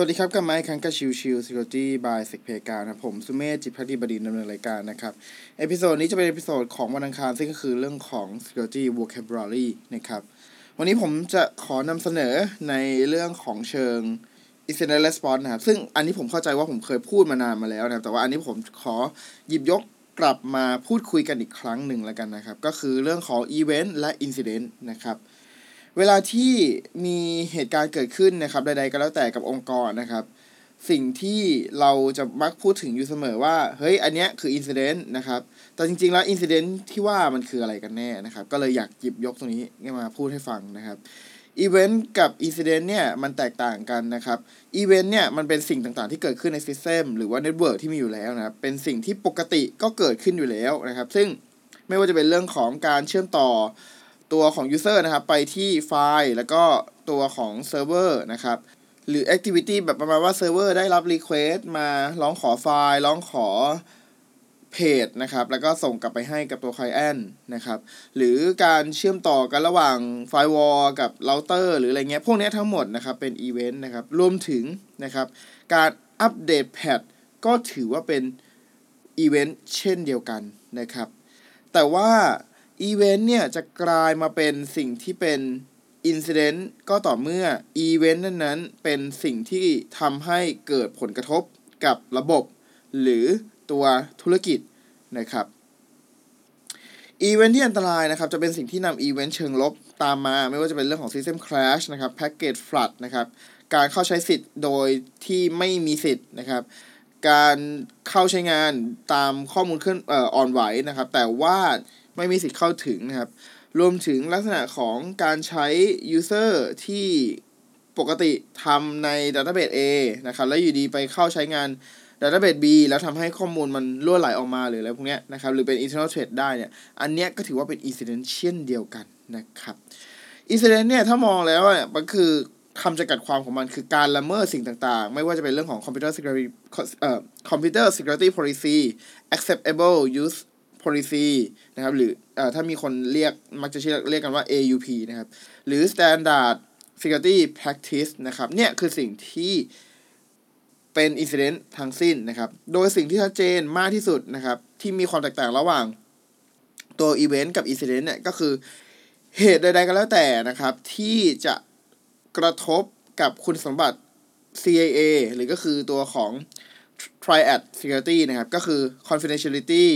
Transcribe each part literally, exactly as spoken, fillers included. สวัสดีครับกับไมค์คังกะชิวชิว Security by Sekpeka นะผมสุเมธจิตภัทรบดินทร์ดำเนินรายการนะครับเอพิโซดนี้จะเป็นเอพิโซดของวันอังคารซึ่งก็คือเรื่องของ Security Vocabulary นะครับวันนี้ผมจะขอนำเสนอในเรื่องของเชิง Incident Response นะครับซึ่งอันนี้ผมเข้าใจว่าผมเคยพูดมานานมาแล้วนะแต่ว่าอันนี้ผมขอหยิบยกกลับมาพูดคุยกันอีกครั้งหนึ่งแล้วกันนะครับก็คือเรื่องของ Event และ Incident นะครับเวลาที่มีเหตุการณ์เกิดขึ้นนะครับใดๆก็แล้วแต่กับองค์กรนะครับสิ่งที่เราจะมักพูดถึงอยู่เสมอว่าเฮ้ยอันเนี้ยคือ incident นะครับแต่จริงๆแล้ว incident ที่ว่ามันคืออะไรกันแน่นะครับก็เลยอยากหยิบยกตรงนี้มาพูดให้ฟังนะครับ event กับ incident เนี่ยมันแตกต่างกันนะครับ event เนี่ยมันเป็นสิ่งต่างๆที่เกิดขึ้นใน system หรือว่า network ที่มีอยู่แล้วนะครับเป็นสิ่งที่ปกติก็เกิดขึ้นอยู่แล้วนะครับซึ่งไม่ว่าจะเป็นเรื่องของการเชื่อมต่อตัวของ user นะครับไปที่ไฟล์แล้วก็ตัวของ server นะครับหรือ activity แบบประมาณว่า server ได้รับ request มาร้องขอไฟล์ร้องขอเพจนะครับแล้วก็ส่งกลับไปให้กับตัว client นะครับหรือการเชื่อมต่อกันระหว่าง firewall กับ router หรืออะไรเงี้ยพวกนี้ทั้งหมดนะครับเป็น event นะครับรวมถึงนะครับการอัปเดต patch ก็ถือว่าเป็น event เช่นเดียวกันนะครับแต่ว่าอีเวนต์เนี่ยจะกลายมาเป็นสิ่งที่เป็น incident ก็ต่อเมื่ออีเวนต์นั้นๆเป็นสิ่งที่ทำให้เกิดผลกระทบกับระบบหรือตัวธุรกิจนะครับอีเวนต์ที่อันตรายนะครับจะเป็นสิ่งที่นำอีเวนต์เชิงลบตามมาไม่ว่าจะเป็นเรื่องของ system crash นะครับ package flood นะครับการเข้าใช้สิทธิ์โดยที่ไม่มีสิทธิ์นะครับการเข้าใช้งานตามข้อมูลเคลื่อนเอ่ออ่อนไหวนะครับแต่ว่าไม่มีสิทธิ์เข้าถึงนะครับรวมถึงลักษณะของการใช้ user ที่ปกติทำใน database A นะครับแล้วอยู่ดีไปเข้าใช้งาน database B แล้วทำให้ข้อมูลมันรั่วไหลออกมาหรืออะไรพวกนี้นะครับหรือเป็น internal threat ได้เนี่ยอันเนี้ยก็ถือว่าเป็น incident เช่นเดียวกันนะครับ incident เนี่ยถ้ามองแล้วเนี่ยมันคือคำจำกัดความของมันคือการละเมิดสิ่งต่างๆไม่ว่าจะเป็นเรื่องของ computer security เอ่อ computer security policy acceptable use policy นะครับหรือเอ่อถ้ามีคนเรียกมักจะเรียกกันว่า เอ ยู พี นะครับหรือ standard security practice นะครับเนี่ยคือสิ่งที่เป็น incident ทั้งสิ้นนะครับโดยสิ่งที่ชัดเจนมากที่สุดนะครับที่มีความแตกต่างระหว่างตัว event กับ incident เนี่ยก็คือเหตุใดๆก็แล้วแต่นะครับที่จะกระทบกับคุณสมบัติ ซี ไอ เอ หรือก็คือตัวของ triad security นะครับก็คือ confidentiality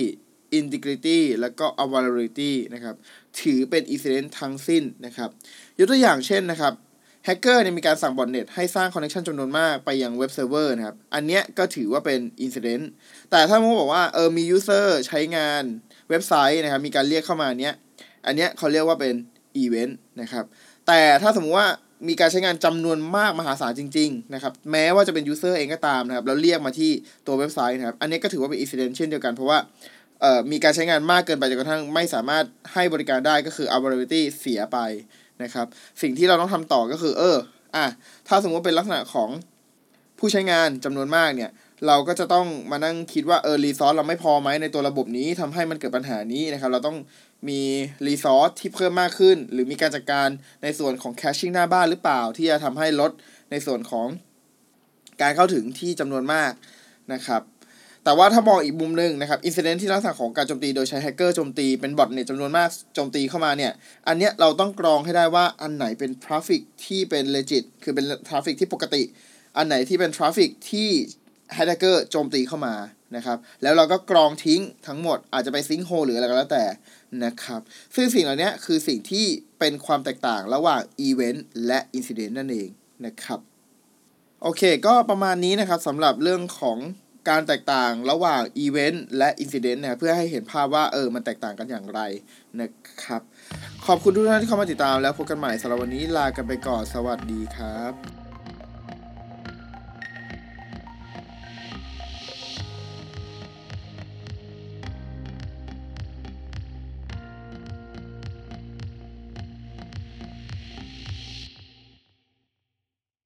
integrity แล้วก็ availability นะครับถือเป็น incident ทั้งสิ้นนะครับยกตัวอย่างเช่นนะครับแฮกเกอร์เนี่ยมีการสั่งบอทเน็ตให้สร้างคอนเนคชั่นจำนวนมากไปยังเว็บเซิร์ฟเวอร์นะครับอันเนี้ยก็ถือว่าเป็น incident แต่ถ้ามึงบอกว่าเออมี user ใช้งานเว็บไซต์นะครับมีการเรียกเข้ามาเนี้ยอันเนี้ยเขาเรียกว่าเป็น event นะครับแต่ถ้าสมมติว่ามีการใช้งานจำนวนมากมหาศาลจริงๆนะครับแม้ว่าจะเป็น user เองก็ตามนะครับแล้วเรียกมาที่ตัวเว็บไซต์นะครับอันนี้ก็ถือว่าเป็น incident เช่นเดียวกันเพราะว่าเอ่อมีการใช้งานมากเกินไปจนกระทั่งไม่สามารถให้บริการได้ก็คือ availability เสียไปนะครับสิ่งที่เราต้องทำต่อก็คือเอออ่ะถ้าสมมติว่าเป็นลักษณะของผู้ใช้งานจำนวนมากเนี่ยเราก็จะต้องมานั่งคิดว่าเออ resource เราไม่พอไหมในตัวระบบนี้ทำให้มันเกิดปัญหานี้นะครับเราต้องมี resource ที่เพิ่มมากขึ้นหรือมีการจัด ก, การในส่วนของ caching หน้าบ้านหรือเปล่าที่จะทำให้ลดในส่วนของการเข้าถึงที่จำนวนมากนะครับแต่ว่าถ้ามองอีกมุมนึงนะครับ incident ที่ลักษณะของการโจมตีโดยใช้แฮกเกอร์โจมตีเป็นบอทเนี่ยจำนวนมากโจมตีเข้ามาเนี่ยอันเนี้ยเราต้องกรองให้ได้ว่าอันไหนเป็น traffic ที่เป็น legit คือเป็น traffic ที่ปกติอันไหนที่เป็น traffic ที่แฮกเกอร์โจมตีเข้ามานะครับแล้วเราก็กรองทิ้งทั้งหมดอาจจะไปซิงค์โฮลหรืออะไรก็แล้วแต่นะครับซึ่งสิ่งเหล่านี้คือสิ่งที่เป็นความแตกต่างระหว่าง event และ incident นั่นเองนะครับโอเคก็ประมาณนี้นะครับสำหรับเรื่องของการแตกต่างระหว่าง event และ incident นะเพื่อให้เห็นภาพว่าเออมันแตกต่างกันอย่างไรนะครับขอบคุณทุกท่านที่เข้ามาติดตามแล้วพบกันใหม่สำหรับวันนี้ลากันไปก่อนสวัสดีครับ